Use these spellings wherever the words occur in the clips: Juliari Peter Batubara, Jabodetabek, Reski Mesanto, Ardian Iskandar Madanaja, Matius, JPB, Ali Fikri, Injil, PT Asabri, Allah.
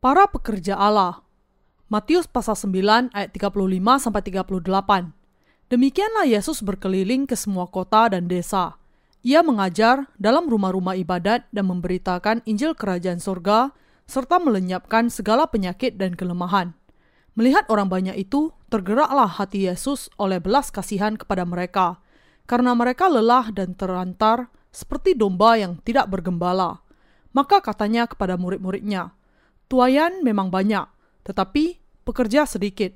Para pekerja Allah. Matius pasal 9 ayat 35-38. Demikianlah Yesus berkeliling ke semua kota dan desa. Ia mengajar dalam rumah-rumah ibadat dan memberitakan Injil kerajaan surga, serta melenyapkan segala penyakit dan kelemahan. Melihat orang banyak itu, tergeraklah hati Yesus oleh belas kasihan kepada mereka, karena mereka lelah dan terlantar seperti domba yang tidak bergembala. Maka katanya kepada murid-muridnya, "Tuaian memang banyak, tetapi pekerja sedikit.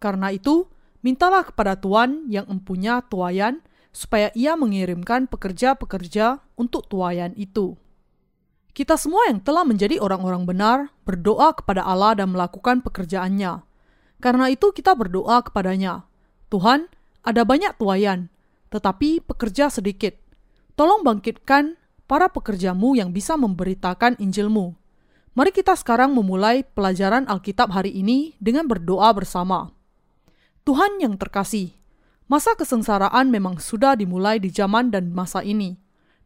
Karena itu, mintalah kepada Tuan yang empunya tuaian, supaya ia mengirimkan pekerja-pekerja untuk tuaian itu." Kita semua yang telah menjadi orang-orang benar berdoa kepada Allah dan melakukan pekerjaannya. Karena itu kita berdoa kepadanya, "Tuhan, ada banyak tuaian, tetapi pekerja sedikit. Tolong bangkitkan para pekerjamu yang bisa memberitakan Injilmu." Mari kita sekarang memulai pelajaran Alkitab hari ini dengan berdoa bersama. Tuhan yang terkasih, masa kesengsaraan memang sudah dimulai di zaman dan masa ini,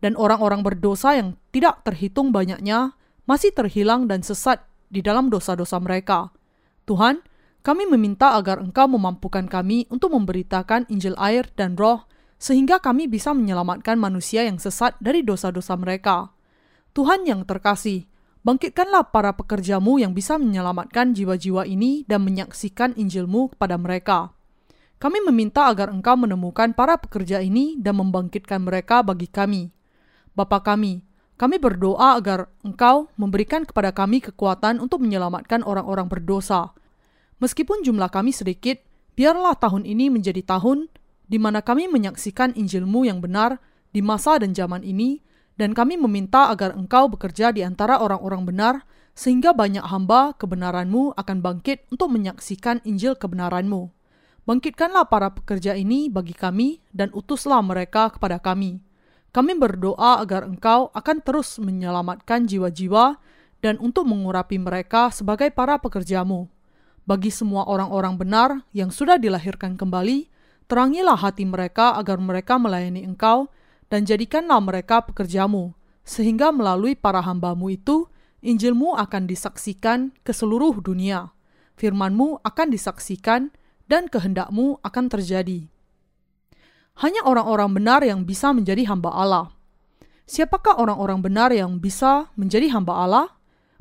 dan orang-orang berdosa yang tidak terhitung banyaknya masih terhilang dan sesat di dalam dosa-dosa mereka. Tuhan, kami meminta agar Engkau memampukan kami untuk memberitakan Injil air dan roh, sehingga kami bisa menyelamatkan manusia yang sesat dari dosa-dosa mereka. Tuhan yang terkasih, bangkitkanlah para pekerjamu yang bisa menyelamatkan jiwa-jiwa ini dan menyaksikan Injil-Mu kepada mereka. Kami meminta agar Engkau menemukan para pekerja ini dan membangkitkan mereka bagi kami. Bapa kami berdoa agar Engkau memberikan kepada kami kekuatan untuk menyelamatkan orang-orang berdosa. Meskipun jumlah kami sedikit, biarlah tahun ini menjadi tahun di mana kami menyaksikan Injil-Mu yang benar di masa dan zaman ini, dan kami meminta agar Engkau bekerja di antara orang-orang benar, sehingga banyak hamba kebenaran-Mu akan bangkit untuk menyaksikan Injil kebenaran-Mu. Bangkitkanlah para pekerja ini bagi kami dan utuslah mereka kepada kami. Kami berdoa agar Engkau akan terus menyelamatkan jiwa-jiwa dan untuk mengurapi mereka sebagai para pekerjamu. Bagi semua orang-orang benar yang sudah dilahirkan kembali, terangilah hati mereka agar mereka melayani Engkau dan jadikanlah mereka pekerjamu, sehingga melalui para hamba-Mu itu, Injil-Mu akan disaksikan ke seluruh dunia. Firman-Mu akan disaksikan dan kehendak-Mu akan terjadi. Hanya orang-orang benar yang bisa menjadi hamba Allah. Siapakah orang-orang benar yang bisa menjadi hamba Allah?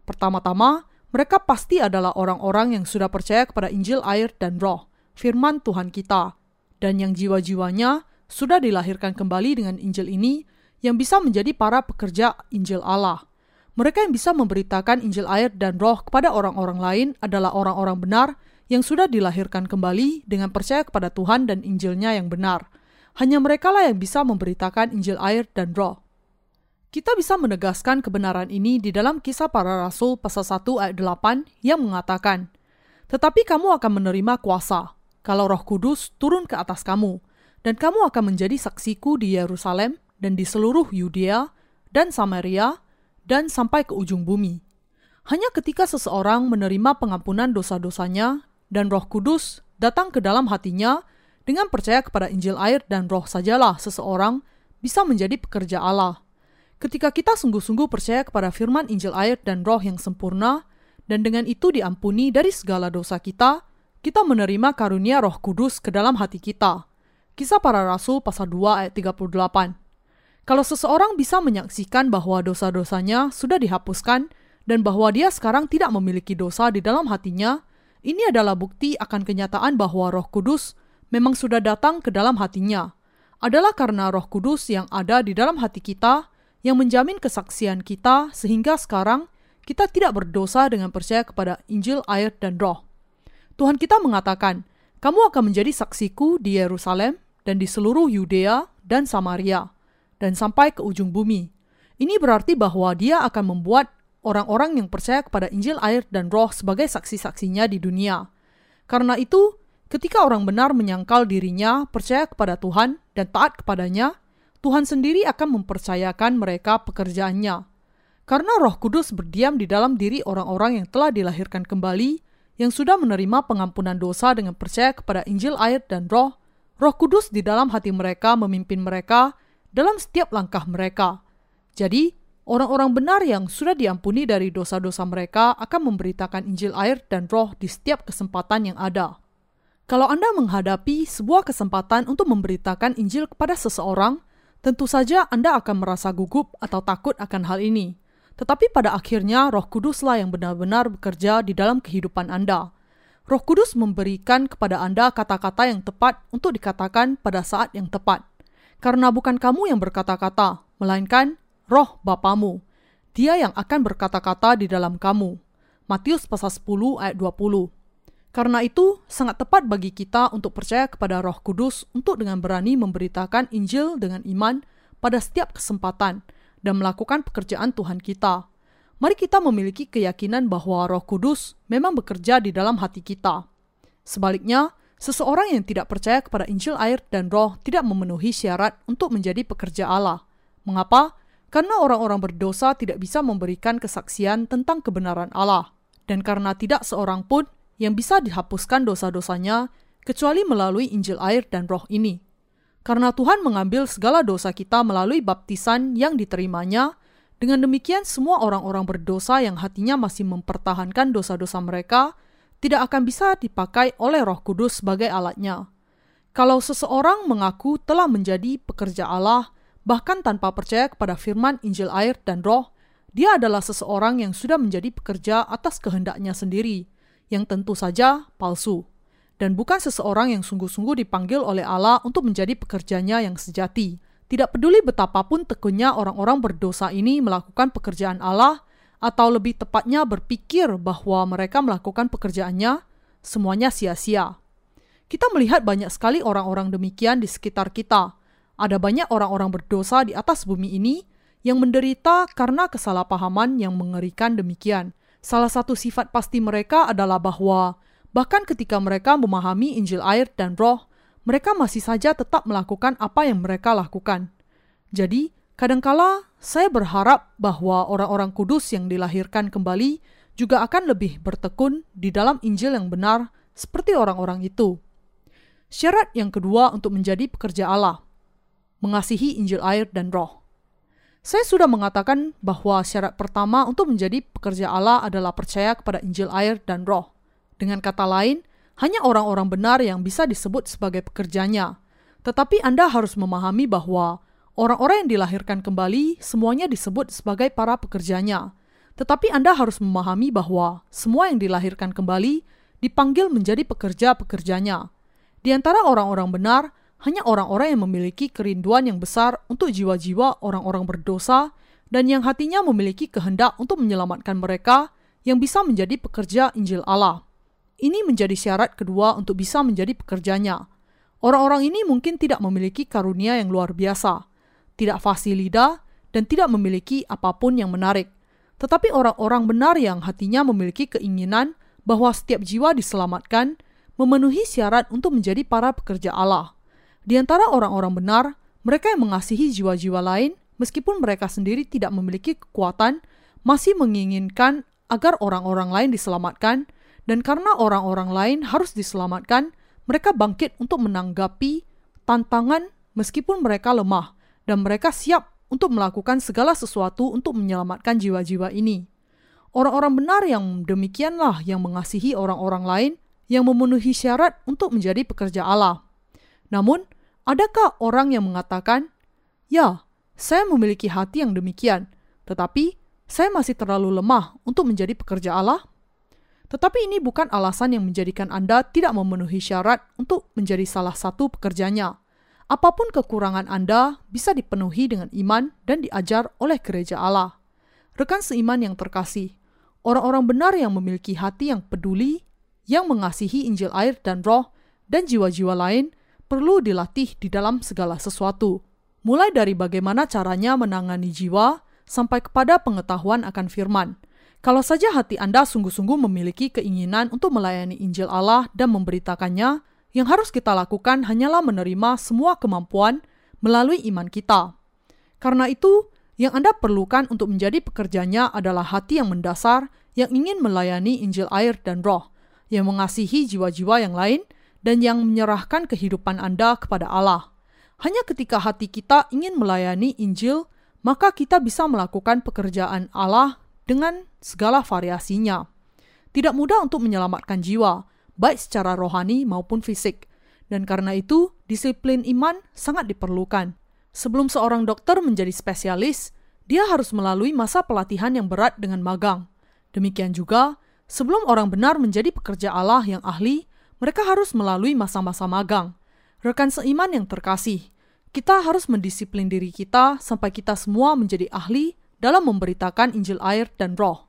Pertama-tama, mereka pasti adalah orang-orang yang sudah percaya kepada Injil air dan roh, firman Tuhan kita, dan yang jiwa-jiwanya sudah dilahirkan kembali dengan Injil ini, yang bisa menjadi para pekerja Injil Allah. Mereka yang bisa memberitakan Injil air dan roh kepada orang-orang lain adalah orang-orang benar yang sudah dilahirkan kembali dengan percaya kepada Tuhan dan Injil-Nya yang benar. Hanya merekalah yang bisa memberitakan Injil air dan roh. Kita bisa menegaskan kebenaran ini di dalam Kisah Para Rasul pasal 1 ayat 8 yang mengatakan, "Tetapi kamu akan menerima kuasa kalau Roh Kudus turun ke atas kamu, dan kamu akan menjadi saksiku di Yerusalem dan di seluruh Yudea dan Samaria dan sampai ke ujung bumi." Hanya ketika seseorang menerima pengampunan dosa-dosanya dan Roh Kudus datang ke dalam hatinya, dengan percaya kepada Injil air dan roh sajalah seseorang bisa menjadi pekerja Allah. Ketika kita sungguh-sungguh percaya kepada firman Injil air dan roh yang sempurna, dan dengan itu diampuni dari segala dosa kita, kita menerima karunia Roh Kudus ke dalam hati kita. Kisah Para Rasul pasal 2 ayat 38. Kalau seseorang bisa menyaksikan bahwa dosa-dosanya sudah dihapuskan, dan bahwa dia sekarang tidak memiliki dosa di dalam hatinya, ini adalah bukti akan kenyataan bahwa Roh Kudus memang sudah datang ke dalam hatinya. Adalah karena Roh Kudus yang ada di dalam hati kita yang menjamin kesaksian kita sehingga sekarang kita tidak berdosa dengan percaya kepada Injil, air, dan roh. Tuhan kita mengatakan, "Kamu akan menjadi saksiku di Yerusalem dan di seluruh Yudea dan Samaria, dan sampai ke ujung bumi." Ini berarti bahwa dia akan membuat orang-orang yang percaya kepada Injil, air, dan roh sebagai saksi-saksinya di dunia. Karena itu, ketika orang benar menyangkal dirinya, percaya kepada Tuhan, dan taat kepadanya, Tuhan sendiri akan mempercayakan mereka pekerjaannya. Karena Roh Kudus berdiam di dalam diri orang-orang yang telah dilahirkan kembali, yang sudah menerima pengampunan dosa dengan percaya kepada Injil, air, dan roh, Roh Kudus di dalam hati mereka memimpin mereka dalam setiap langkah mereka. Jadi, Orang-orang benar yang sudah diampuni dari dosa-dosa mereka akan memberitakan Injil air dan roh di setiap kesempatan yang ada. Kalau Anda menghadapi sebuah kesempatan untuk memberitakan Injil kepada seseorang, tentu saja Anda akan merasa gugup atau takut akan hal ini. Tetapi pada akhirnya Roh Kuduslah yang benar-benar bekerja di dalam kehidupan Anda. Roh Kudus memberikan kepada Anda kata-kata yang tepat untuk dikatakan pada saat yang tepat. Karena bukan kamu yang berkata-kata, melainkan Roh Bapamu, Dia yang akan berkata-kata di dalam kamu. Matius pasal 10 ayat 20. Karena itu, sangat tepat bagi kita untuk percaya kepada Roh Kudus untuk dengan berani memberitakan Injil dengan iman pada setiap kesempatan dan melakukan pekerjaan Tuhan kita. Mari kita memiliki keyakinan bahwa Roh Kudus memang bekerja di dalam hati kita. Sebaliknya, seseorang yang tidak percaya kepada Injil air dan roh tidak memenuhi syarat untuk menjadi pekerja Allah. Mengapa? Karena orang-orang berdosa tidak bisa memberikan kesaksian tentang kebenaran Allah, dan karena tidak seorang pun yang bisa dihapuskan dosa-dosanya kecuali melalui Injil air dan roh ini. Karena Tuhan mengambil segala dosa kita melalui baptisan yang diterimanya, dengan demikian semua orang-orang berdosa yang hatinya masih mempertahankan dosa-dosa mereka tidak akan bisa dipakai oleh Roh Kudus sebagai alatnya. Kalau seseorang mengaku telah menjadi pekerja Allah, bahkan tanpa percaya kepada firman Injil air dan roh, dia adalah seseorang yang sudah menjadi pekerja atas kehendaknya sendiri, yang tentu saja palsu, dan bukan seseorang yang sungguh-sungguh dipanggil oleh Allah untuk menjadi pekerjanya yang sejati. Tidak peduli betapapun tekunnya orang-orang berdosa ini melakukan pekerjaan Allah, atau lebih tepatnya berpikir bahwa mereka melakukan pekerjaannya, semuanya sia-sia. Kita melihat banyak sekali orang-orang demikian di sekitar kita. Ada banyak orang-orang berdosa di atas bumi ini yang menderita karena kesalahpahaman yang mengerikan demikian. Salah satu sifat pasti mereka adalah bahwa bahkan ketika mereka memahami Injil air dan roh, mereka masih saja tetap melakukan apa yang mereka lakukan. Jadi, kadangkala saya berharap bahwa orang-orang kudus yang dilahirkan kembali juga akan lebih bertekun di dalam Injil yang benar seperti orang-orang itu. Syarat yang kedua untuk menjadi pekerja Allah: mengasihi Injil air dan roh. Saya sudah mengatakan bahwa syarat pertama untuk menjadi pekerja Allah adalah percaya kepada Injil air dan roh. Dengan kata lain, hanya orang-orang benar yang bisa disebut sebagai pekerjanya. Tetapi Anda harus memahami bahwa orang-orang yang dilahirkan kembali semuanya disebut sebagai para pekerjanya. Tetapi Anda harus memahami bahwa semua yang dilahirkan kembali dipanggil menjadi pekerja-pekerjanya. Di antara orang-orang benar, hanya orang-orang yang memiliki kerinduan yang besar untuk jiwa-jiwa orang-orang berdosa dan yang hatinya memiliki kehendak untuk menyelamatkan mereka yang bisa menjadi pekerja Injil Allah. Ini menjadi syarat kedua untuk bisa menjadi pekerjanya. Orang-orang ini mungkin tidak memiliki karunia yang luar biasa, tidak fasih lidah, dan tidak memiliki apapun yang menarik. Tetapi orang-orang benar yang hatinya memiliki keinginan bahwa setiap jiwa diselamatkan memenuhi syarat untuk menjadi para pekerja Allah. Di antara orang-orang benar, mereka yang mengasihi jiwa-jiwa lain, meskipun mereka sendiri tidak memiliki kekuatan, masih menginginkan agar orang-orang lain diselamatkan, dan karena orang-orang lain harus diselamatkan, mereka bangkit untuk menanggapi tantangan meskipun mereka lemah, dan mereka siap untuk melakukan segala sesuatu untuk menyelamatkan jiwa-jiwa ini. Orang-orang benar yang demikianlah yang mengasihi orang-orang lain, yang memenuhi syarat untuk menjadi pekerja Allah. Namun, adakah orang yang mengatakan, "Ya, saya memiliki hati yang demikian, tetapi saya masih terlalu lemah untuk menjadi pekerja Allah"? Tetapi ini bukan alasan yang menjadikan Anda tidak memenuhi syarat untuk menjadi salah satu pekerjanya. Apapun kekurangan Anda bisa dipenuhi dengan iman dan diajar oleh gereja Allah. Rekan seiman yang terkasih, orang-orang benar yang memiliki hati yang peduli, yang mengasihi Injil air dan roh, dan jiwa-jiwa lain, perlu dilatih di dalam segala sesuatu, mulai dari bagaimana caranya menangani jiwa sampai kepada pengetahuan akan firman. Kalau saja hati Anda sungguh-sungguh memiliki keinginan untuk melayani Injil Allah dan memberitakannya, yang harus kita lakukan hanyalah menerima semua kemampuan melalui iman kita. Karena itu, yang Anda perlukan untuk menjadi pekerjanya adalah hati yang mendasar yang ingin melayani Injil air dan roh, yang mengasihi jiwa-jiwa yang lain, dan yang menyerahkan kehidupan Anda kepada Allah. Hanya ketika hati kita ingin melayani Injil, maka kita bisa melakukan pekerjaan Allah dengan segala variasinya. Tidak mudah untuk menyelamatkan jiwa, baik secara rohani maupun fisik. Dan karena itu, disiplin iman sangat diperlukan. Sebelum seorang dokter menjadi spesialis, dia harus melalui masa pelatihan yang berat dengan magang. Demikian juga, sebelum orang benar menjadi pekerja Allah yang ahli, mereka harus melalui masa-masa magang. Rekan seiman yang terkasih, kita harus mendisiplin diri kita sampai kita semua menjadi ahli dalam memberitakan Injil air dan roh.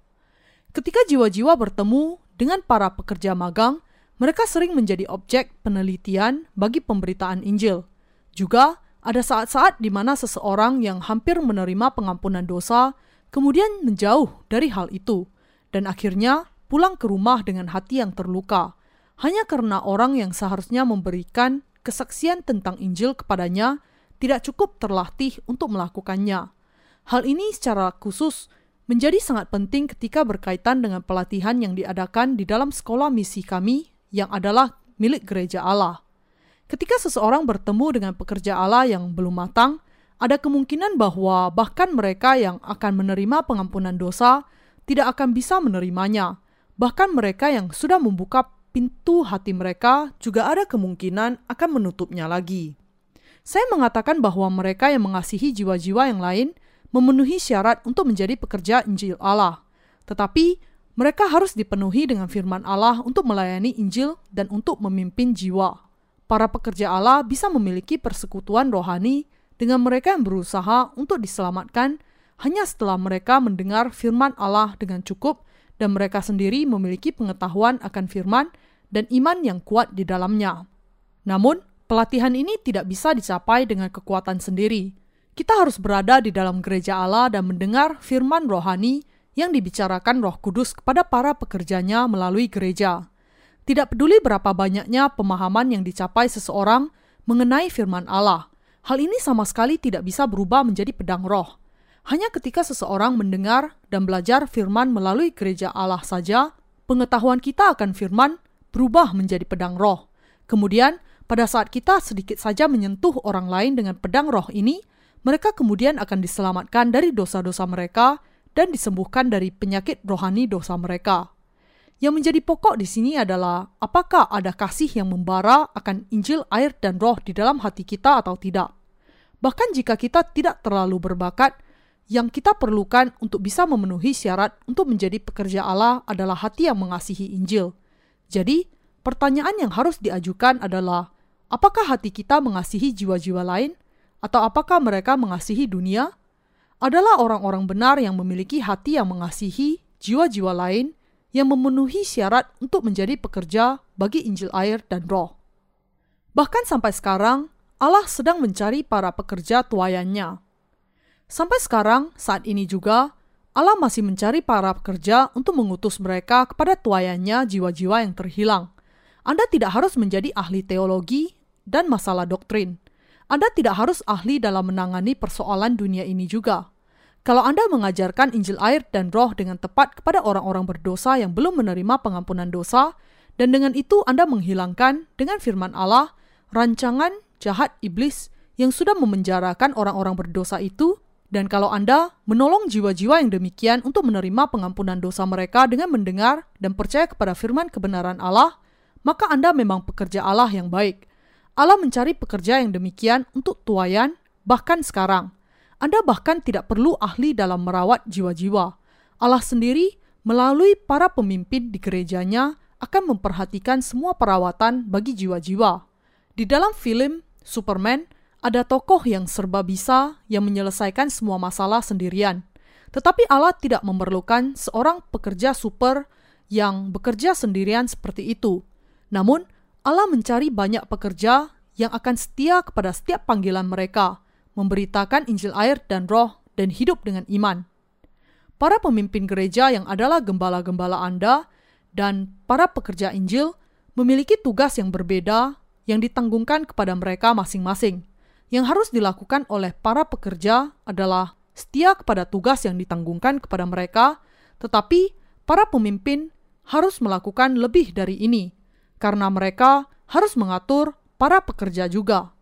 Ketika jiwa-jiwa bertemu dengan para pekerja magang, mereka sering menjadi objek penelitian bagi pemberitaan Injil. Juga, ada saat-saat di mana seseorang yang hampir menerima pengampunan dosa kemudian menjauh dari hal itu, dan akhirnya pulang ke rumah dengan hati yang terluka, hanya karena orang yang seharusnya memberikan kesaksian tentang Injil kepadanya tidak cukup terlatih untuk melakukannya. Hal ini secara khusus menjadi sangat penting ketika berkaitan dengan pelatihan yang diadakan di dalam sekolah misi kami yang adalah milik gereja Allah. Ketika seseorang bertemu dengan pekerja Allah yang belum matang, ada kemungkinan bahwa bahkan mereka yang akan menerima pengampunan dosa tidak akan bisa menerimanya. Bahkan mereka yang sudah membuka pintu hati mereka juga ada kemungkinan akan menutupnya lagi. Saya mengatakan bahwa mereka yang mengasihi jiwa-jiwa yang lain memenuhi syarat untuk menjadi pekerja Injil Allah. Tetapi, mereka harus dipenuhi dengan firman Allah untuk melayani Injil dan untuk memimpin jiwa. Para pekerja Allah bisa memiliki persekutuan rohani dengan mereka yang berusaha untuk diselamatkan hanya setelah mereka mendengar firman Allah dengan cukup dan mereka sendiri memiliki pengetahuan akan firman dan iman yang kuat di dalamnya. Namun, pelatihan ini tidak bisa dicapai dengan kekuatan sendiri. Kita harus berada di dalam gereja Allah dan mendengar firman rohani yang dibicarakan Roh Kudus kepada para pekerjanya melalui gereja. Tidak peduli berapa banyaknya pemahaman yang dicapai seseorang mengenai firman Allah, hal ini sama sekali tidak bisa berubah menjadi pedang roh. Hanya ketika seseorang mendengar dan belajar firman melalui gereja Allah saja, pengetahuan kita akan firman berubah menjadi pedang roh. Kemudian, pada saat kita sedikit saja menyentuh orang lain dengan pedang roh ini, mereka kemudian akan diselamatkan dari dosa-dosa mereka dan disembuhkan dari penyakit rohani dosa mereka. Yang menjadi pokok di sini adalah apakah ada kasih yang membara akan Injil, air, dan roh di dalam hati kita atau tidak. Bahkan jika kita tidak terlalu berbakat, yang kita perlukan untuk bisa memenuhi syarat untuk menjadi pekerja Allah adalah hati yang mengasihi Injil. Jadi, pertanyaan yang harus diajukan adalah, apakah hati kita mengasihi jiwa-jiwa lain? Atau apakah mereka mengasihi dunia? Adalah orang-orang benar yang memiliki hati yang mengasihi jiwa-jiwa lain yang memenuhi syarat untuk menjadi pekerja bagi Injil air dan roh. Bahkan sampai sekarang, Allah sedang mencari para pekerja tuaiannya. Sampai sekarang, saat ini juga, Allah masih mencari para pekerja untuk mengutus mereka kepada tuaiannya jiwa-jiwa yang terhilang. Anda tidak harus menjadi ahli teologi dan masalah doktrin. Anda tidak harus ahli dalam menangani persoalan dunia ini juga. Kalau Anda mengajarkan Injil air dan roh dengan tepat kepada orang-orang berdosa yang belum menerima pengampunan dosa, dan dengan itu Anda menghilangkan dengan firman Allah rancangan jahat iblis yang sudah memenjarakan orang-orang berdosa itu, dan kalau Anda menolong jiwa-jiwa yang demikian untuk menerima pengampunan dosa mereka dengan mendengar dan percaya kepada firman kebenaran Allah, maka Anda memang pekerja Allah yang baik. Allah mencari pekerja yang demikian untuk tuaian bahkan sekarang. Anda bahkan tidak perlu ahli dalam merawat jiwa-jiwa. Allah sendiri melalui para pemimpin di gerejanya akan memperhatikan semua perawatan bagi jiwa-jiwa. Di dalam film Superman, ada tokoh yang serba bisa yang menyelesaikan semua masalah sendirian. Tetapi Allah tidak memerlukan seorang pekerja super yang bekerja sendirian seperti itu. Namun, Allah mencari banyak pekerja yang akan setia kepada setiap panggilan mereka, memberitakan Injil air dan roh, dan hidup dengan iman. Para pemimpin gereja yang adalah gembala-gembala Anda dan para pekerja Injil memiliki tugas yang berbeda yang ditanggungkan kepada mereka masing-masing. Yang harus dilakukan oleh para pekerja adalah setia kepada tugas yang ditanggungkan kepada mereka, tetapi para pemimpin harus melakukan lebih dari ini, karena mereka harus mengatur para pekerja juga.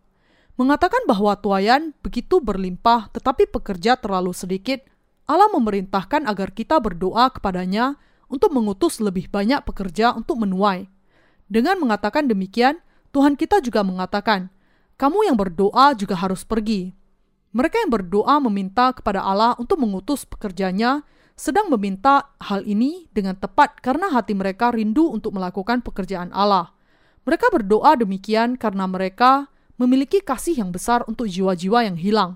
mengatakan bahwa tuaian begitu berlimpah tetapi pekerja terlalu sedikit, Allah memerintahkan agar kita berdoa kepadanya untuk mengutus lebih banyak pekerja untuk menuai. Dengan mengatakan demikian, Tuhan kita juga mengatakan, "Kamu yang berdoa juga harus pergi." Mereka yang berdoa meminta kepada Allah untuk mengutus pekerjanya, sedang meminta hal ini dengan tepat karena hati mereka rindu untuk melakukan pekerjaan Allah. Mereka berdoa demikian karena mereka memiliki kasih yang besar untuk jiwa-jiwa yang hilang.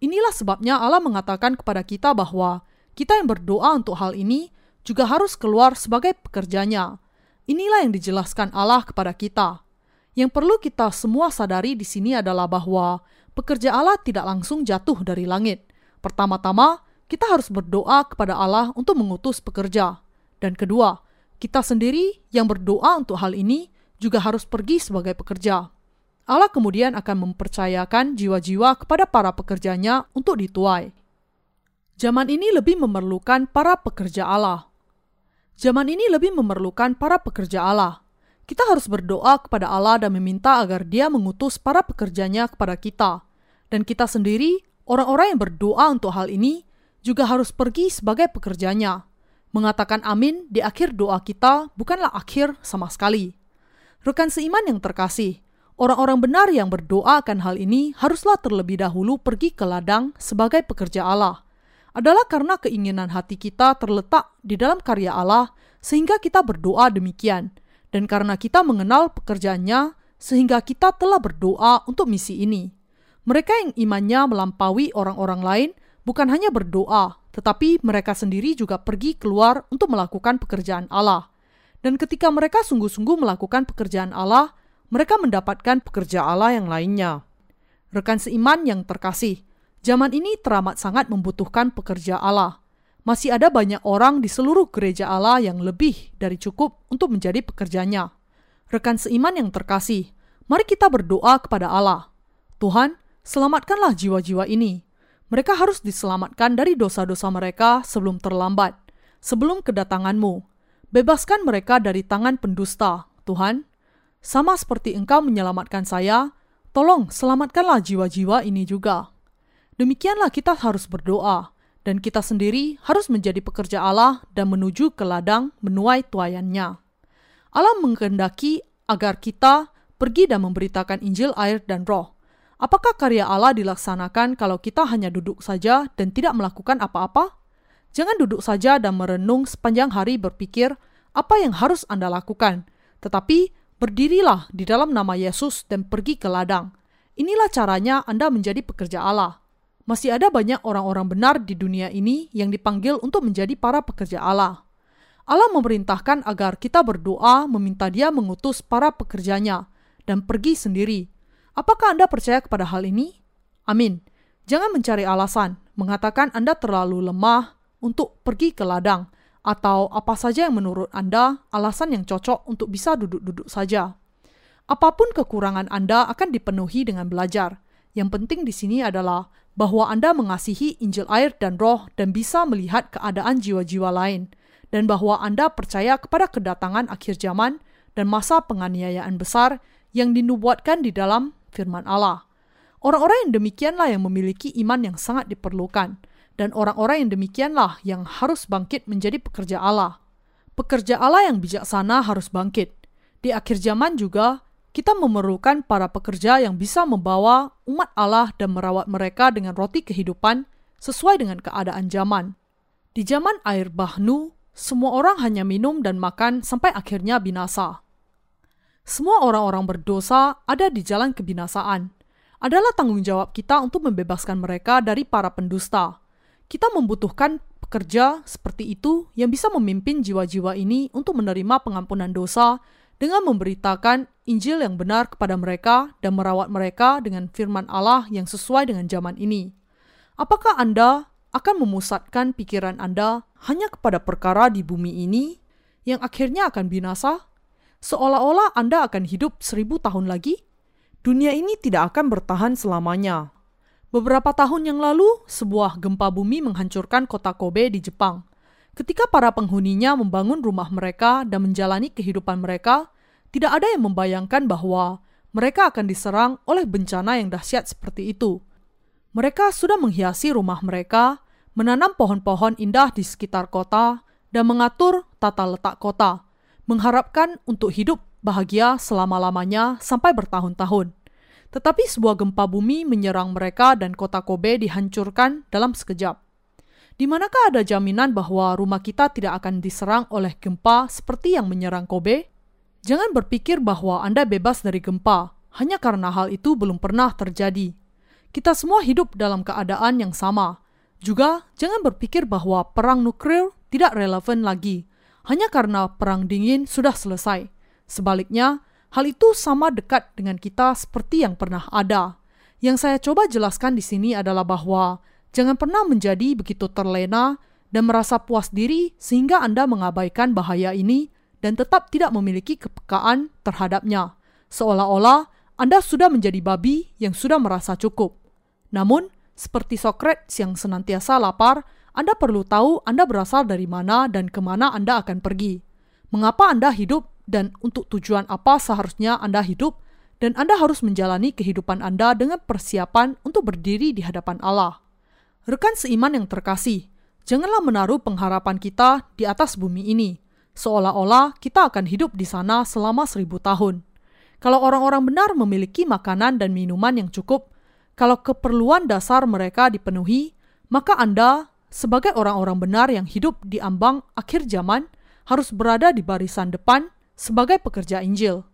Inilah sebabnya Allah mengatakan kepada kita bahwa kita yang berdoa untuk hal ini juga harus keluar sebagai pekerjanya. Inilah yang dijelaskan Allah kepada kita. Yang perlu kita semua sadari di sini adalah bahwa pekerja Allah tidak langsung jatuh dari langit. Pertama-tama, kita harus berdoa kepada Allah untuk mengutus pekerja. Dan kedua, kita sendiri yang berdoa untuk hal ini juga harus pergi sebagai pekerja. Allah kemudian akan mempercayakan jiwa-jiwa kepada para pekerjanya untuk dituai. Zaman ini lebih memerlukan para pekerja Allah. Kita harus berdoa kepada Allah dan meminta agar Dia mengutus para pekerjanya kepada kita. Dan kita sendiri, orang-orang yang berdoa untuk hal ini, juga harus pergi sebagai pekerjanya. Mengatakan amin di akhir doa kita bukanlah akhir sama sekali. Rekan seiman yang terkasih, orang-orang benar yang berdoa akan hal ini haruslah terlebih dahulu pergi ke ladang sebagai pekerja Allah. Adalah karena keinginan hati kita terletak di dalam karya Allah sehingga kita berdoa demikian, dan karena kita mengenal pekerjaannya sehingga kita telah berdoa untuk misi ini. Mereka yang imannya melampaui orang-orang lain bukan hanya berdoa, tetapi mereka sendiri juga pergi keluar untuk melakukan pekerjaan Allah. Dan ketika mereka sungguh-sungguh melakukan pekerjaan Allah, mereka mendapatkan pekerja Allah yang lainnya. Rekan seiman yang terkasih, zaman ini teramat sangat membutuhkan pekerja Allah. Masih ada banyak orang di seluruh gereja Allah yang lebih dari cukup untuk menjadi pekerjanya. Rekan seiman yang terkasih, mari kita berdoa kepada Allah. Tuhan, selamatkanlah jiwa-jiwa ini. Mereka harus diselamatkan dari dosa-dosa mereka sebelum terlambat, sebelum kedatangan-Mu. Bebaskan mereka dari tangan pendusta, Tuhan. Sama seperti Engkau menyelamatkan saya, tolong selamatkanlah jiwa-jiwa ini juga. Demikianlah kita harus berdoa, dan kita sendiri harus menjadi pekerja Allah dan menuju ke ladang menuai tuaiannya. Allah menghendaki agar kita pergi dan memberitakan Injil air dan Roh. Apakah karya Allah dilaksanakan kalau kita hanya duduk saja dan tidak melakukan apa-apa? Jangan duduk saja dan merenung sepanjang hari berpikir apa yang harus Anda lakukan, tetapi berdirilah di dalam nama Yesus dan pergi ke ladang. Inilah caranya Anda menjadi pekerja Allah. Masih ada banyak orang-orang benar di dunia ini yang dipanggil untuk menjadi para pekerja Allah. Allah memerintahkan agar kita berdoa meminta Dia mengutus para pekerjanya dan pergi sendiri. Apakah Anda percaya kepada hal ini? Amin. Jangan mencari alasan, mengatakan Anda terlalu lemah untuk pergi ke ladang, atau apa saja yang menurut Anda alasan yang cocok untuk bisa duduk-duduk saja. Apapun kekurangan Anda akan dipenuhi dengan belajar. Yang penting di sini adalah bahwa Anda mengasihi Injil air dan Roh dan bisa melihat keadaan jiwa-jiwa lain, dan bahwa Anda percaya kepada kedatangan akhir zaman dan masa penganiayaan besar yang dinubuatkan di dalam firman Allah. Orang-orang yang demikianlah yang memiliki iman yang sangat diperlukan, dan orang-orang yang demikianlah yang harus bangkit menjadi pekerja Allah. Pekerja Allah yang bijaksana harus bangkit. Di akhir zaman juga, kita memerlukan para pekerja yang bisa membawa umat Allah dan merawat mereka dengan roti kehidupan sesuai dengan keadaan zaman. Di zaman air bahnu, semua orang hanya minum dan makan sampai akhirnya binasa. Semua orang-orang berdosa ada di jalan kebinasaan. Adalah tanggung jawab kita untuk membebaskan mereka dari para pendusta. Kita membutuhkan pekerja seperti itu yang bisa memimpin jiwa-jiwa ini untuk menerima pengampunan dosa dengan memberitakan Injil yang benar kepada mereka dan merawat mereka dengan firman Allah yang sesuai dengan zaman ini. Apakah Anda akan memusatkan pikiran Anda hanya kepada perkara di bumi ini yang akhirnya akan binasa? Seolah-olah Anda akan hidup 1,000 tahun lagi? Dunia ini tidak akan bertahan selamanya. Beberapa tahun yang lalu, sebuah gempa bumi menghancurkan kota Kobe di Jepang. Ketika para penghuninya membangun rumah mereka dan menjalani kehidupan mereka, tidak ada yang membayangkan bahwa mereka akan diserang oleh bencana yang dahsyat seperti itu. Mereka sudah menghiasi rumah mereka, menanam pohon-pohon indah di sekitar kota, dan mengatur tata letak kota, mengharapkan untuk hidup bahagia selama-lamanya sampai bertahun-tahun. Tetapi sebuah gempa bumi menyerang mereka dan kota Kobe dihancurkan dalam sekejap. Di manakah ada jaminan bahwa rumah kita tidak akan diserang oleh gempa seperti yang menyerang Kobe? Jangan berpikir bahwa Anda bebas dari gempa, hanya karena hal itu belum pernah terjadi. Kita semua hidup dalam keadaan yang sama. Juga, jangan berpikir bahwa perang nuklir tidak relevan lagi, hanya karena perang dingin sudah selesai. Sebaliknya, hal itu sama dekat dengan kita seperti yang pernah ada. Yang saya coba jelaskan di sini adalah bahwa jangan pernah menjadi begitu terlena dan merasa puas diri sehingga Anda mengabaikan bahaya ini dan tetap tidak memiliki kepekaan terhadapnya, seolah-olah Anda sudah menjadi babi yang sudah merasa cukup. Namun, seperti Sokrates yang senantiasa lapar, Anda perlu tahu Anda berasal dari mana dan kemana Anda akan pergi. Mengapa Anda hidup dan untuk tujuan apa seharusnya Anda hidup, dan Anda harus menjalani kehidupan Anda dengan persiapan untuk berdiri di hadapan Allah. Rekan seiman yang terkasih, janganlah menaruh pengharapan kita di atas bumi ini, seolah-olah kita akan hidup di sana selama 1.000 tahun. Kalau orang-orang benar memiliki makanan dan minuman yang cukup, kalau keperluan dasar mereka dipenuhi, maka Anda, sebagai orang-orang benar yang hidup di ambang akhir zaman, harus berada di barisan depan sebagai pekerja Injil.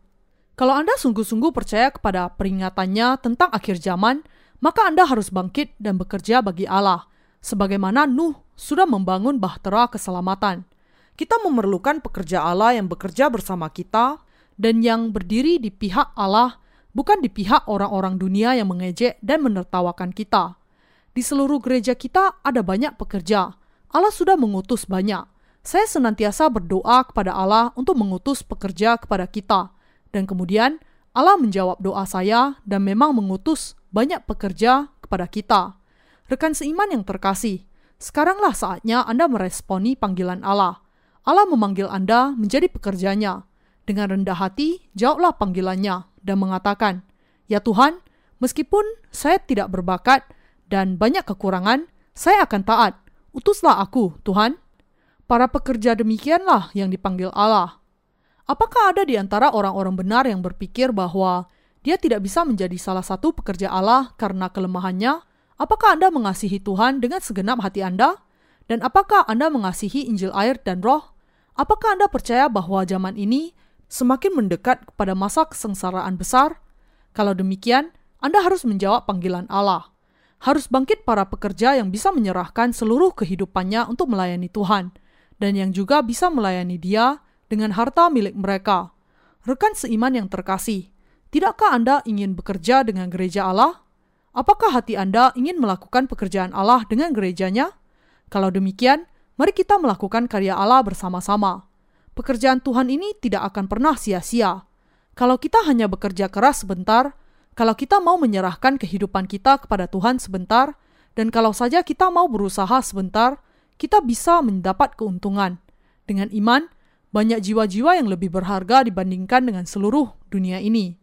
Kalau Anda sungguh-sungguh percaya kepada peringatannya tentang akhir zaman, maka Anda harus bangkit dan bekerja bagi Allah, sebagaimana Nuh sudah membangun bahtera keselamatan. Kita memerlukan pekerja Allah yang bekerja bersama kita dan yang berdiri di pihak Allah, bukan di pihak orang-orang dunia yang mengejek dan menertawakan kita. Di seluruh gereja kita ada banyak pekerja. Allah sudah mengutus banyak. Saya senantiasa berdoa kepada Allah untuk mengutus pekerja kepada kita. Dan kemudian Allah menjawab doa saya dan memang mengutus banyak pekerja kepada kita. Rekan seiman yang terkasih, sekaranglah saatnya Anda meresponi panggilan Allah. Allah memanggil Anda menjadi pekerjanya. Dengan rendah hati, jawablah panggilannya dan mengatakan, "Ya Tuhan, meskipun saya tidak berbakat dan banyak kekurangan, saya akan taat. Utuslah aku, Tuhan." Para pekerja demikianlah yang dipanggil Allah. Apakah ada di antara orang-orang benar yang berpikir bahwa dia tidak bisa menjadi salah satu pekerja Allah karena kelemahannya? Apakah Anda mengasihi Tuhan dengan segenap hati Anda? Dan apakah Anda mengasihi Injil air dan roh? Apakah Anda percaya bahwa zaman ini semakin mendekat kepada masa kesengsaraan besar? Kalau demikian, Anda harus menjawab panggilan Allah. Harus bangkit para pekerja yang bisa menyerahkan seluruh kehidupannya untuk melayani Tuhan, dan yang juga bisa melayani Dia dengan harta milik mereka. Rekan seiman yang terkasih, tidakkah Anda ingin bekerja dengan gereja Allah? Apakah hati Anda ingin melakukan pekerjaan Allah dengan gerejanya? Kalau demikian, mari kita melakukan karya Allah bersama-sama. Pekerjaan Tuhan ini tidak akan pernah sia-sia. Kalau kita hanya bekerja keras sebentar, kalau kita mau menyerahkan kehidupan kita kepada Tuhan sebentar, dan kalau saja kita mau berusaha sebentar, kita bisa mendapat keuntungan. Dengan iman, banyak jiwa-jiwa yang lebih berharga dibandingkan dengan seluruh dunia ini.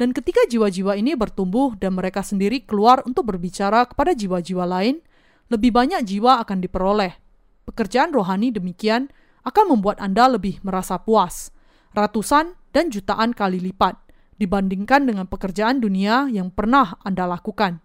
Dan ketika jiwa-jiwa ini bertumbuh dan mereka sendiri keluar untuk berbicara kepada jiwa-jiwa lain, lebih banyak jiwa akan diperoleh. Pekerjaan rohani demikian akan membuat Anda lebih merasa puas, ratusan dan jutaan kali lipat, dibandingkan dengan pekerjaan dunia yang pernah Anda lakukan.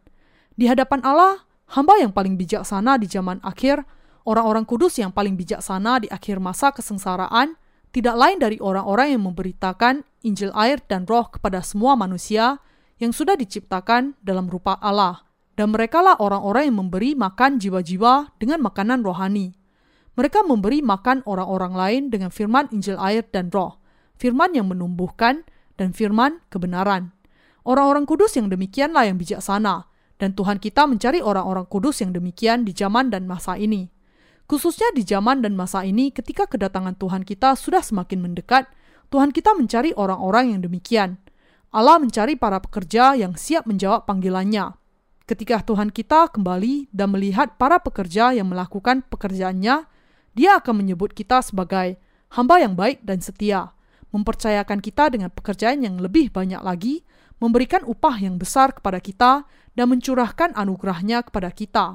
Di hadapan Allah, hamba yang paling bijaksana di zaman akhir, orang-orang kudus yang paling bijaksana di akhir masa kesengsaraan, tidak lain dari orang-orang yang memberitakan Injil air dan roh kepada semua manusia yang sudah diciptakan dalam rupa Allah. Dan merekalah orang-orang yang memberi makan jiwa-jiwa dengan makanan rohani. Mereka memberi makan orang-orang lain dengan firman Injil air dan roh, firman yang menumbuhkan dan firman kebenaran. Orang-orang kudus yang demikianlah yang bijaksana, dan Tuhan kita mencari orang-orang kudus yang demikian di zaman dan masa ini. Khususnya di zaman dan masa ini, ketika kedatangan Tuhan kita sudah semakin mendekat, Tuhan kita mencari orang-orang yang demikian. Allah mencari para pekerja yang siap menjawab panggilannya. Ketika Tuhan kita kembali dan melihat para pekerja yang melakukan pekerjaannya, Dia akan menyebut kita sebagai hamba yang baik dan setia, mempercayakan kita dengan pekerjaan yang lebih banyak lagi, memberikan upah yang besar kepada kita dan mencurahkan anugerahnya kepada kita.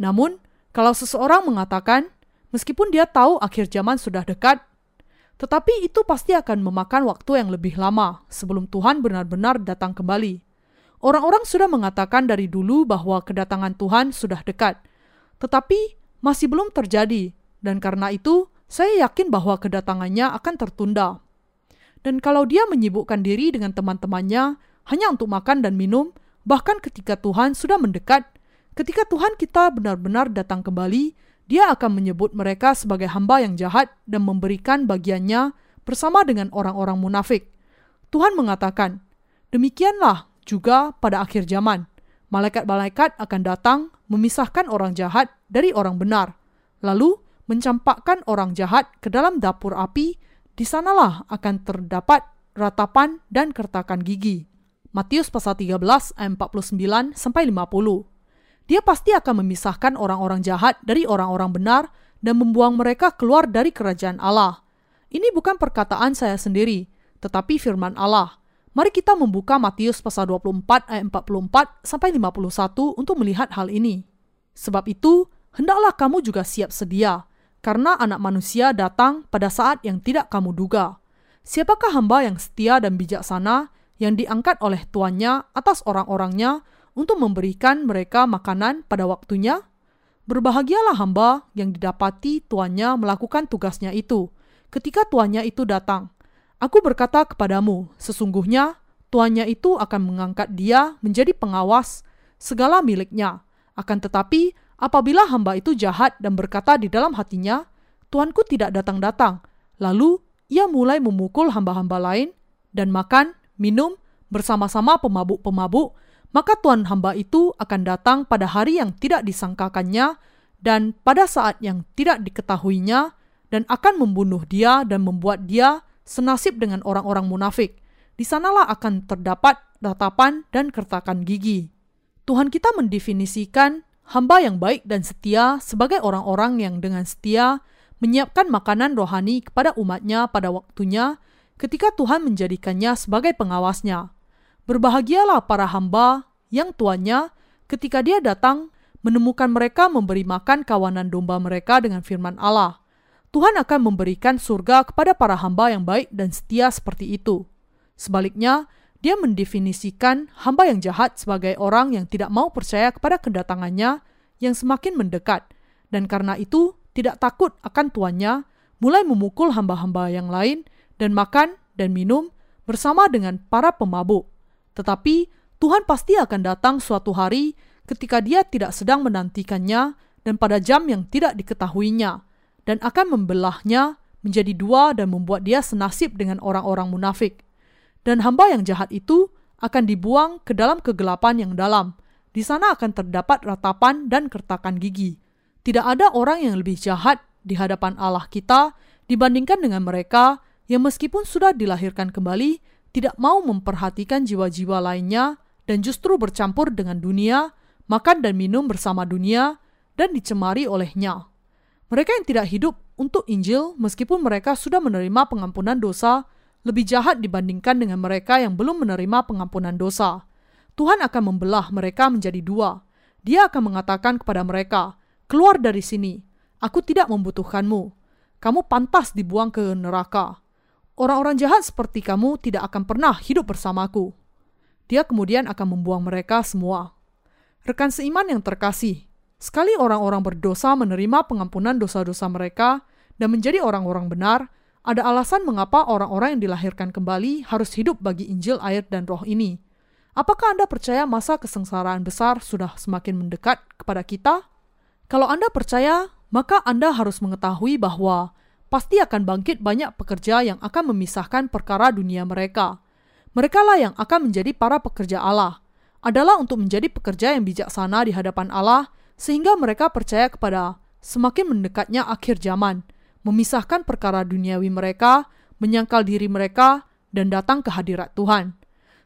Namun, kalau seseorang mengatakan, meskipun dia tahu akhir zaman sudah dekat, tetapi itu pasti akan memakan waktu yang lebih lama sebelum Tuhan benar-benar datang kembali. Orang-orang sudah mengatakan dari dulu bahwa kedatangan Tuhan sudah dekat, tetapi masih belum terjadi, dan karena itu saya yakin bahwa kedatangannya akan tertunda. Dan kalau dia menyibukkan diri dengan teman-temannya hanya untuk makan dan minum, bahkan ketika Tuhan sudah mendekat, ketika Tuhan kita benar-benar datang kembali, dia akan menyebut mereka sebagai hamba yang jahat dan memberikan bagiannya bersama dengan orang-orang munafik. Tuhan mengatakan, demikianlah juga pada akhir zaman. Malaikat-malaikat akan datang memisahkan orang jahat dari orang benar, lalu mencampakkan orang jahat ke dalam dapur api, di sanalah akan terdapat ratapan dan kertakan gigi. Matius pasal 13 ayat 49-50. Dia pasti akan memisahkan orang-orang jahat dari orang-orang benar dan membuang mereka keluar dari kerajaan Allah. Ini bukan perkataan saya sendiri, tetapi firman Allah. Mari kita membuka Matius pasal 24 ayat 44-51 untuk melihat hal ini. Sebab itu, hendaklah kamu juga siap sedia, karena anak manusia datang pada saat yang tidak kamu duga. Siapakah hamba yang setia dan bijaksana yang diangkat oleh tuannya atas orang-orangnya untuk memberikan mereka makanan pada waktunya? Berbahagialah hamba yang didapati tuannya melakukan tugasnya itu, ketika tuannya itu datang. Aku berkata kepadamu, sesungguhnya tuannya itu akan mengangkat dia menjadi pengawas segala miliknya. Akan tetapi, apabila hamba itu jahat dan berkata di dalam hatinya, Tuanku tidak datang-datang, lalu ia mulai memukul hamba-hamba lain dan makan, minum, bersama-sama pemabuk-pemabuk, maka tuan hamba itu akan datang pada hari yang tidak disangkakannya dan pada saat yang tidak diketahuinya, dan akan membunuh dia dan membuat dia senasib dengan orang-orang munafik. Di sanalah akan terdapat ratapan dan kertakan gigi. Tuhan kita mendefinisikan hamba yang baik dan setia sebagai orang-orang yang dengan setia menyiapkan makanan rohani kepada umatnya pada waktunya, ketika Tuhan menjadikannya sebagai pengawasnya. Berbahagialah para hamba yang tuannya ketika dia datang menemukan mereka memberi makan kawanan domba mereka dengan firman Allah. Tuhan akan memberikan surga kepada para hamba yang baik dan setia seperti itu. Sebaliknya, dia mendefinisikan hamba yang jahat sebagai orang yang tidak mau percaya kepada kedatangannya yang semakin mendekat, dan karena itu tidak takut akan tuannya, mulai memukul hamba-hamba yang lain dan makan dan minum bersama dengan para pemabuk. Tetapi Tuhan pasti akan datang suatu hari ketika dia tidak sedang menantikannya dan pada jam yang tidak diketahuinya, dan akan membelahnya menjadi dua dan membuat dia senasib dengan orang-orang munafik. Dan hamba yang jahat itu akan dibuang ke dalam kegelapan yang dalam. Di sana akan terdapat ratapan dan kertakan gigi. Tidak ada orang yang lebih jahat di hadapan Allah kita dibandingkan dengan mereka yang meskipun sudah dilahirkan kembali, tidak mau memperhatikan jiwa-jiwa lainnya dan justru bercampur dengan dunia, makan dan minum bersama dunia, dan dicemari olehnya. Mereka yang tidak hidup untuk Injil meskipun mereka sudah menerima pengampunan dosa, lebih jahat dibandingkan dengan mereka yang belum menerima pengampunan dosa. Tuhan akan membelah mereka menjadi dua. Dia akan mengatakan kepada mereka, keluar dari sini, aku tidak membutuhkanmu. Kamu pantas dibuang ke neraka. Orang-orang jahat seperti kamu tidak akan pernah hidup bersamaku. Dia kemudian akan membuang mereka semua. Rekan seiman yang terkasih, sekali orang-orang berdosa menerima pengampunan dosa-dosa mereka dan menjadi orang-orang benar, ada alasan mengapa orang-orang yang dilahirkan kembali harus hidup bagi Injil, air, dan roh ini. Apakah Anda percaya masa kesengsaraan besar sudah semakin mendekat kepada kita? Kalau Anda percaya, maka Anda harus mengetahui bahwa pasti akan bangkit banyak pekerja yang akan memisahkan perkara dunia mereka. Merekalah yang akan menjadi para pekerja Allah, adalah untuk menjadi pekerja yang bijaksana di hadapan Allah, sehingga mereka percaya kepada semakin mendekatnya akhir zaman, memisahkan perkara duniawi mereka, menyangkal diri mereka, dan datang ke hadirat Tuhan.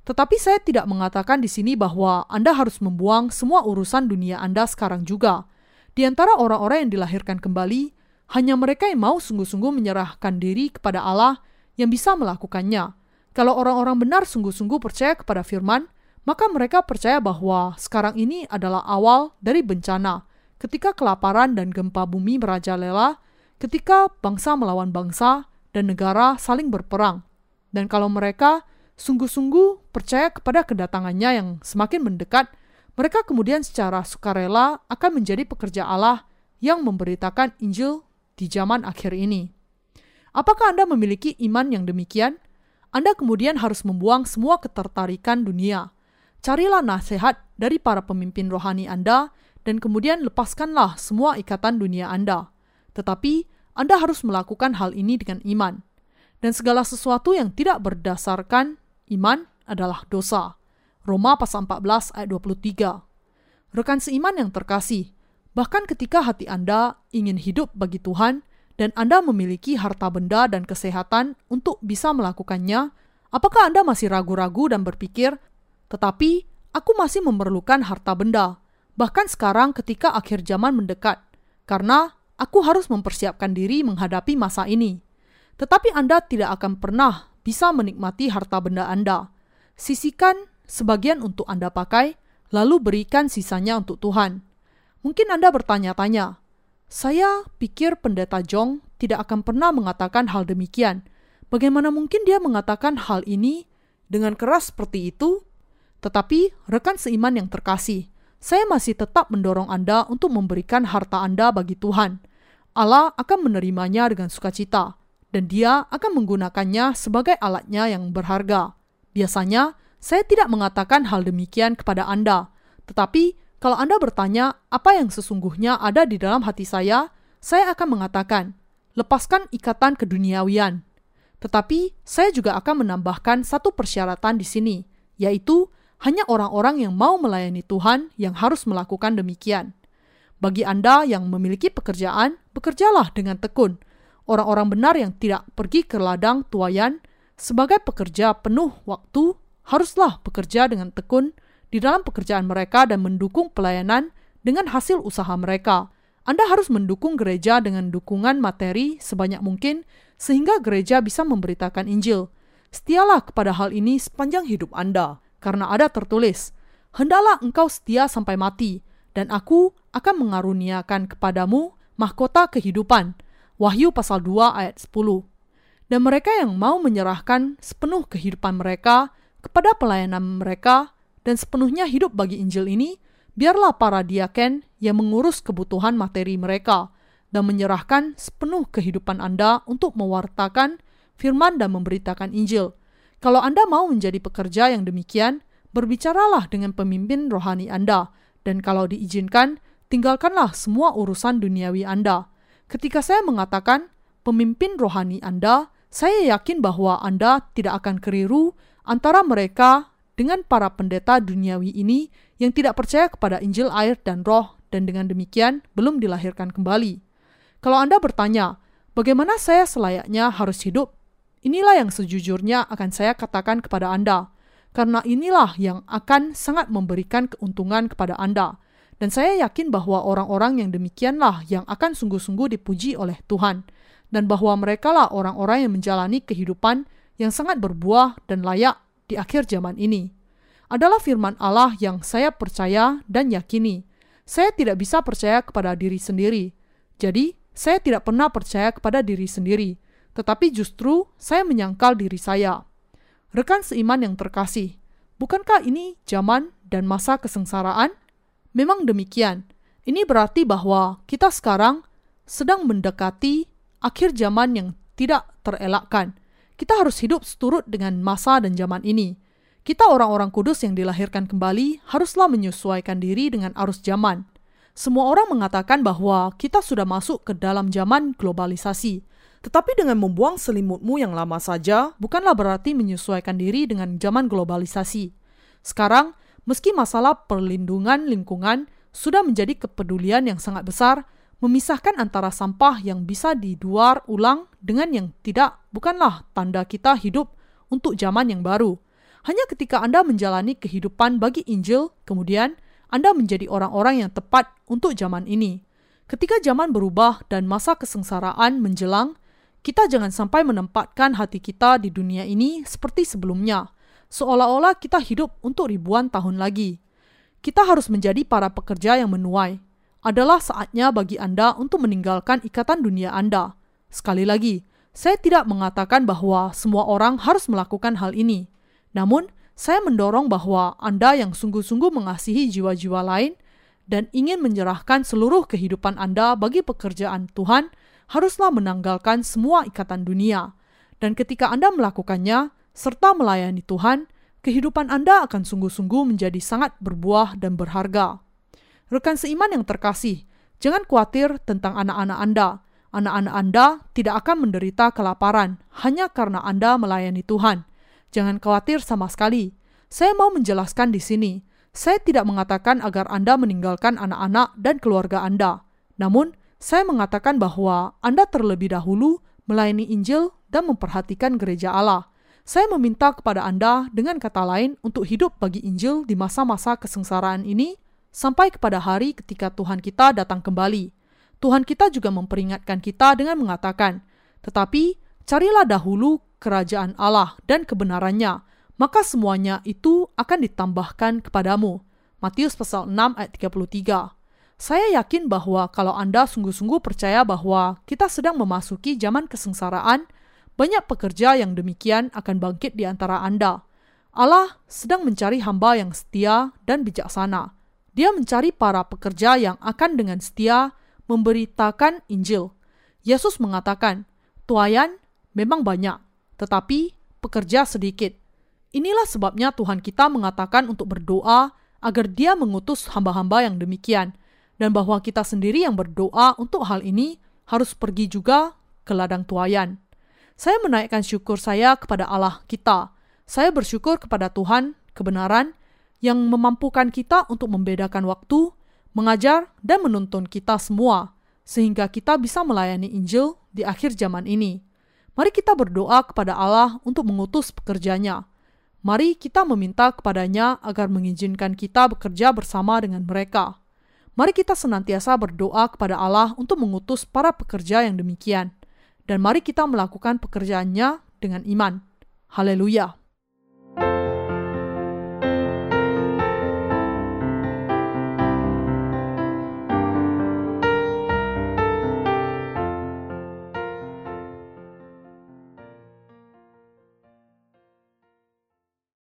Tetapi saya tidak mengatakan di sini bahwa Anda harus membuang semua urusan dunia Anda sekarang juga. Di antara orang-orang yang dilahirkan kembali, hanya mereka yang mau sungguh-sungguh menyerahkan diri kepada Allah yang bisa melakukannya. Kalau orang-orang benar sungguh-sungguh percaya kepada firman, maka mereka percaya bahwa sekarang ini adalah awal dari bencana, ketika kelaparan dan gempa bumi merajalela, ketika bangsa melawan bangsa dan negara saling berperang. Dan kalau mereka sungguh-sungguh percaya kepada kedatangannya yang semakin mendekat, mereka kemudian secara sukarela akan menjadi pekerja Allah yang memberitakan Injil di zaman akhir ini. Apakah Anda memiliki iman yang demikian? Anda kemudian harus membuang semua ketertarikan dunia. Carilah nasihat dari para pemimpin rohani Anda dan kemudian lepaskanlah semua ikatan dunia Anda. Tetapi, Anda harus melakukan hal ini dengan iman. Dan segala sesuatu yang tidak berdasarkan iman adalah dosa. Roma pasal 14 ayat 23. Rekan seiman yang terkasih, bahkan ketika hati Anda ingin hidup bagi Tuhan dan Anda memiliki harta benda dan kesehatan untuk bisa melakukannya, apakah Anda masih ragu-ragu dan berpikir, tetapi aku masih memerlukan harta benda, bahkan sekarang ketika akhir zaman mendekat, karena aku harus mempersiapkan diri menghadapi masa ini. Tetapi Anda tidak akan pernah bisa menikmati harta benda Anda. Sisihkan sebagian untuk Anda pakai, lalu berikan sisanya untuk Tuhan. Mungkin Anda bertanya-tanya, saya pikir Pendeta Jong tidak akan pernah mengatakan hal demikian. Bagaimana mungkin dia mengatakan hal ini dengan keras seperti itu? Tetapi, rekan seiman yang terkasih, saya masih tetap mendorong Anda untuk memberikan harta Anda bagi Tuhan. Allah akan menerimanya dengan sukacita, dan Dia akan menggunakannya sebagai alatnya yang berharga. Biasanya, saya tidak mengatakan hal demikian kepada Anda, tetapi kalau Anda bertanya apa yang sesungguhnya ada di dalam hati saya akan mengatakan, lepaskan ikatan keduniawian. Tetapi, saya juga akan menambahkan satu persyaratan di sini, yaitu hanya orang-orang yang mau melayani Tuhan yang harus melakukan demikian. Bagi Anda yang memiliki pekerjaan, bekerjalah dengan tekun. Orang-orang benar yang tidak pergi ke ladang tuaian sebagai pekerja penuh waktu, haruslah bekerja dengan tekun di dalam pekerjaan mereka dan mendukung pelayanan dengan hasil usaha mereka. Anda harus mendukung gereja dengan dukungan materi sebanyak mungkin sehingga gereja bisa memberitakan Injil. Setialah kepada hal ini sepanjang hidup Anda, karena ada tertulis, "Hendaklah engkau setia sampai mati, dan aku akan mengaruniakan kepadamu mahkota kehidupan." Wahyu pasal 2 ayat 10. Dan mereka yang mau menyerahkan sepenuh kehidupan mereka kepada pelayanan mereka dan sepenuhnya hidup bagi Injil ini, biarlah para diaken yang mengurus kebutuhan materi mereka dan menyerahkan sepenuh kehidupan Anda untuk mewartakan firman dan memberitakan Injil. Kalau Anda mau menjadi pekerja yang demikian, berbicaralah dengan pemimpin rohani Anda, dan kalau diizinkan, tinggalkanlah semua urusan duniawi Anda. Ketika saya mengatakan pemimpin rohani Anda, saya yakin bahwa Anda tidak akan keliru antara mereka dengan para pendeta duniawi ini yang tidak percaya kepada Injil air dan roh dan dengan demikian belum dilahirkan kembali. Kalau Anda bertanya, bagaimana saya selayaknya harus hidup? Inilah yang sejujurnya akan saya katakan kepada Anda, karena inilah yang akan sangat memberikan keuntungan kepada Anda. Dan saya yakin bahwa orang-orang yang demikianlah yang akan sungguh-sungguh dipuji oleh Tuhan, dan bahwa merekalah orang-orang yang menjalani kehidupan yang sangat berbuah dan layak di akhir zaman ini. Adalah firman Allah yang saya percaya dan yakini. Saya tidak bisa percaya kepada diri sendiri. Jadi, saya tidak pernah percaya kepada diri sendiri, tetapi justru saya menyangkal diri saya. Rekan seiman yang terkasih, bukankah ini zaman dan masa kesengsaraan? Memang demikian. Ini berarti bahwa kita sekarang sedang mendekati akhir zaman yang tidak terelakkan. Kita harus hidup seturut dengan masa dan zaman ini. Kita orang-orang kudus yang dilahirkan kembali haruslah menyesuaikan diri dengan arus zaman. Semua orang mengatakan bahwa kita sudah masuk ke dalam zaman globalisasi. Tetapi dengan membuang selimutmu yang lama saja, bukanlah berarti menyesuaikan diri dengan zaman globalisasi. Sekarang, meski masalah perlindungan lingkungan sudah menjadi kepedulian yang sangat besar, memisahkan antara sampah yang bisa didaur ulang dengan yang tidak bukanlah tanda kita hidup untuk zaman yang baru. Hanya ketika Anda menjalani kehidupan bagi Injil, kemudian Anda menjadi orang-orang yang tepat untuk zaman ini. Ketika zaman berubah dan masa kesengsaraan menjelang, kita jangan sampai menempatkan hati kita di dunia ini seperti sebelumnya, seolah-olah kita hidup untuk ribuan tahun lagi. Kita harus menjadi para pekerja yang menuai. Adalah saatnya bagi Anda untuk meninggalkan ikatan dunia Anda. Sekali lagi, saya tidak mengatakan bahwa semua orang harus melakukan hal ini. Namun, saya mendorong bahwa Anda yang sungguh-sungguh mengasihi jiwa-jiwa lain dan ingin menyerahkan seluruh kehidupan Anda bagi pekerjaan Tuhan, haruslah menanggalkan semua ikatan dunia. Dan ketika Anda melakukannya, serta melayani Tuhan, kehidupan Anda akan sungguh-sungguh menjadi sangat berbuah dan berharga. Rekan seiman yang terkasih, jangan khawatir tentang anak-anak Anda. Anak-anak Anda tidak akan menderita kelaparan hanya karena Anda melayani Tuhan. Jangan khawatir sama sekali. Saya mau menjelaskan di sini. Saya tidak mengatakan agar Anda meninggalkan anak-anak dan keluarga Anda. Namun, saya mengatakan bahwa Anda terlebih dahulu melayani Injil dan memperhatikan gereja Allah. Saya meminta kepada Anda dengan kata lain untuk hidup bagi Injil di masa-masa kesengsaraan ini, sampai kepada hari ketika Tuhan kita datang kembali. Tuhan kita juga memperingatkan kita dengan mengatakan, "Tetapi carilah dahulu kerajaan Allah dan kebenarannya, maka semuanya itu akan ditambahkan kepadamu." Matius pasal 6 ayat 33. Saya yakin bahwa kalau Anda sungguh-sungguh percaya bahwa kita sedang memasuki zaman kesengsaraan, banyak pekerja yang demikian akan bangkit di antara Anda. Allah sedang mencari hamba yang setia dan bijaksana. Dia mencari para pekerja yang akan dengan setia memberitakan Injil. Yesus mengatakan, "Tuaian memang banyak, tetapi pekerja sedikit." Inilah sebabnya Tuhan kita mengatakan untuk berdoa agar Dia mengutus hamba-hamba yang demikian, dan bahwa kita sendiri yang berdoa untuk hal ini harus pergi juga ke ladang tuaian. Saya menaikkan syukur saya kepada Allah kita. Saya bersyukur kepada Tuhan kebenaran yang memampukan kita untuk membedakan waktu, mengajar, dan menuntun kita semua, sehingga kita bisa melayani Injil di akhir zaman ini. Mari kita berdoa kepada Allah untuk mengutus pekerjanya. Mari kita meminta kepada-Nya agar mengizinkan kita bekerja bersama dengan mereka. Mari kita senantiasa berdoa kepada Allah untuk mengutus para pekerja yang demikian. Dan mari kita melakukan pekerjaannya dengan iman. Haleluya!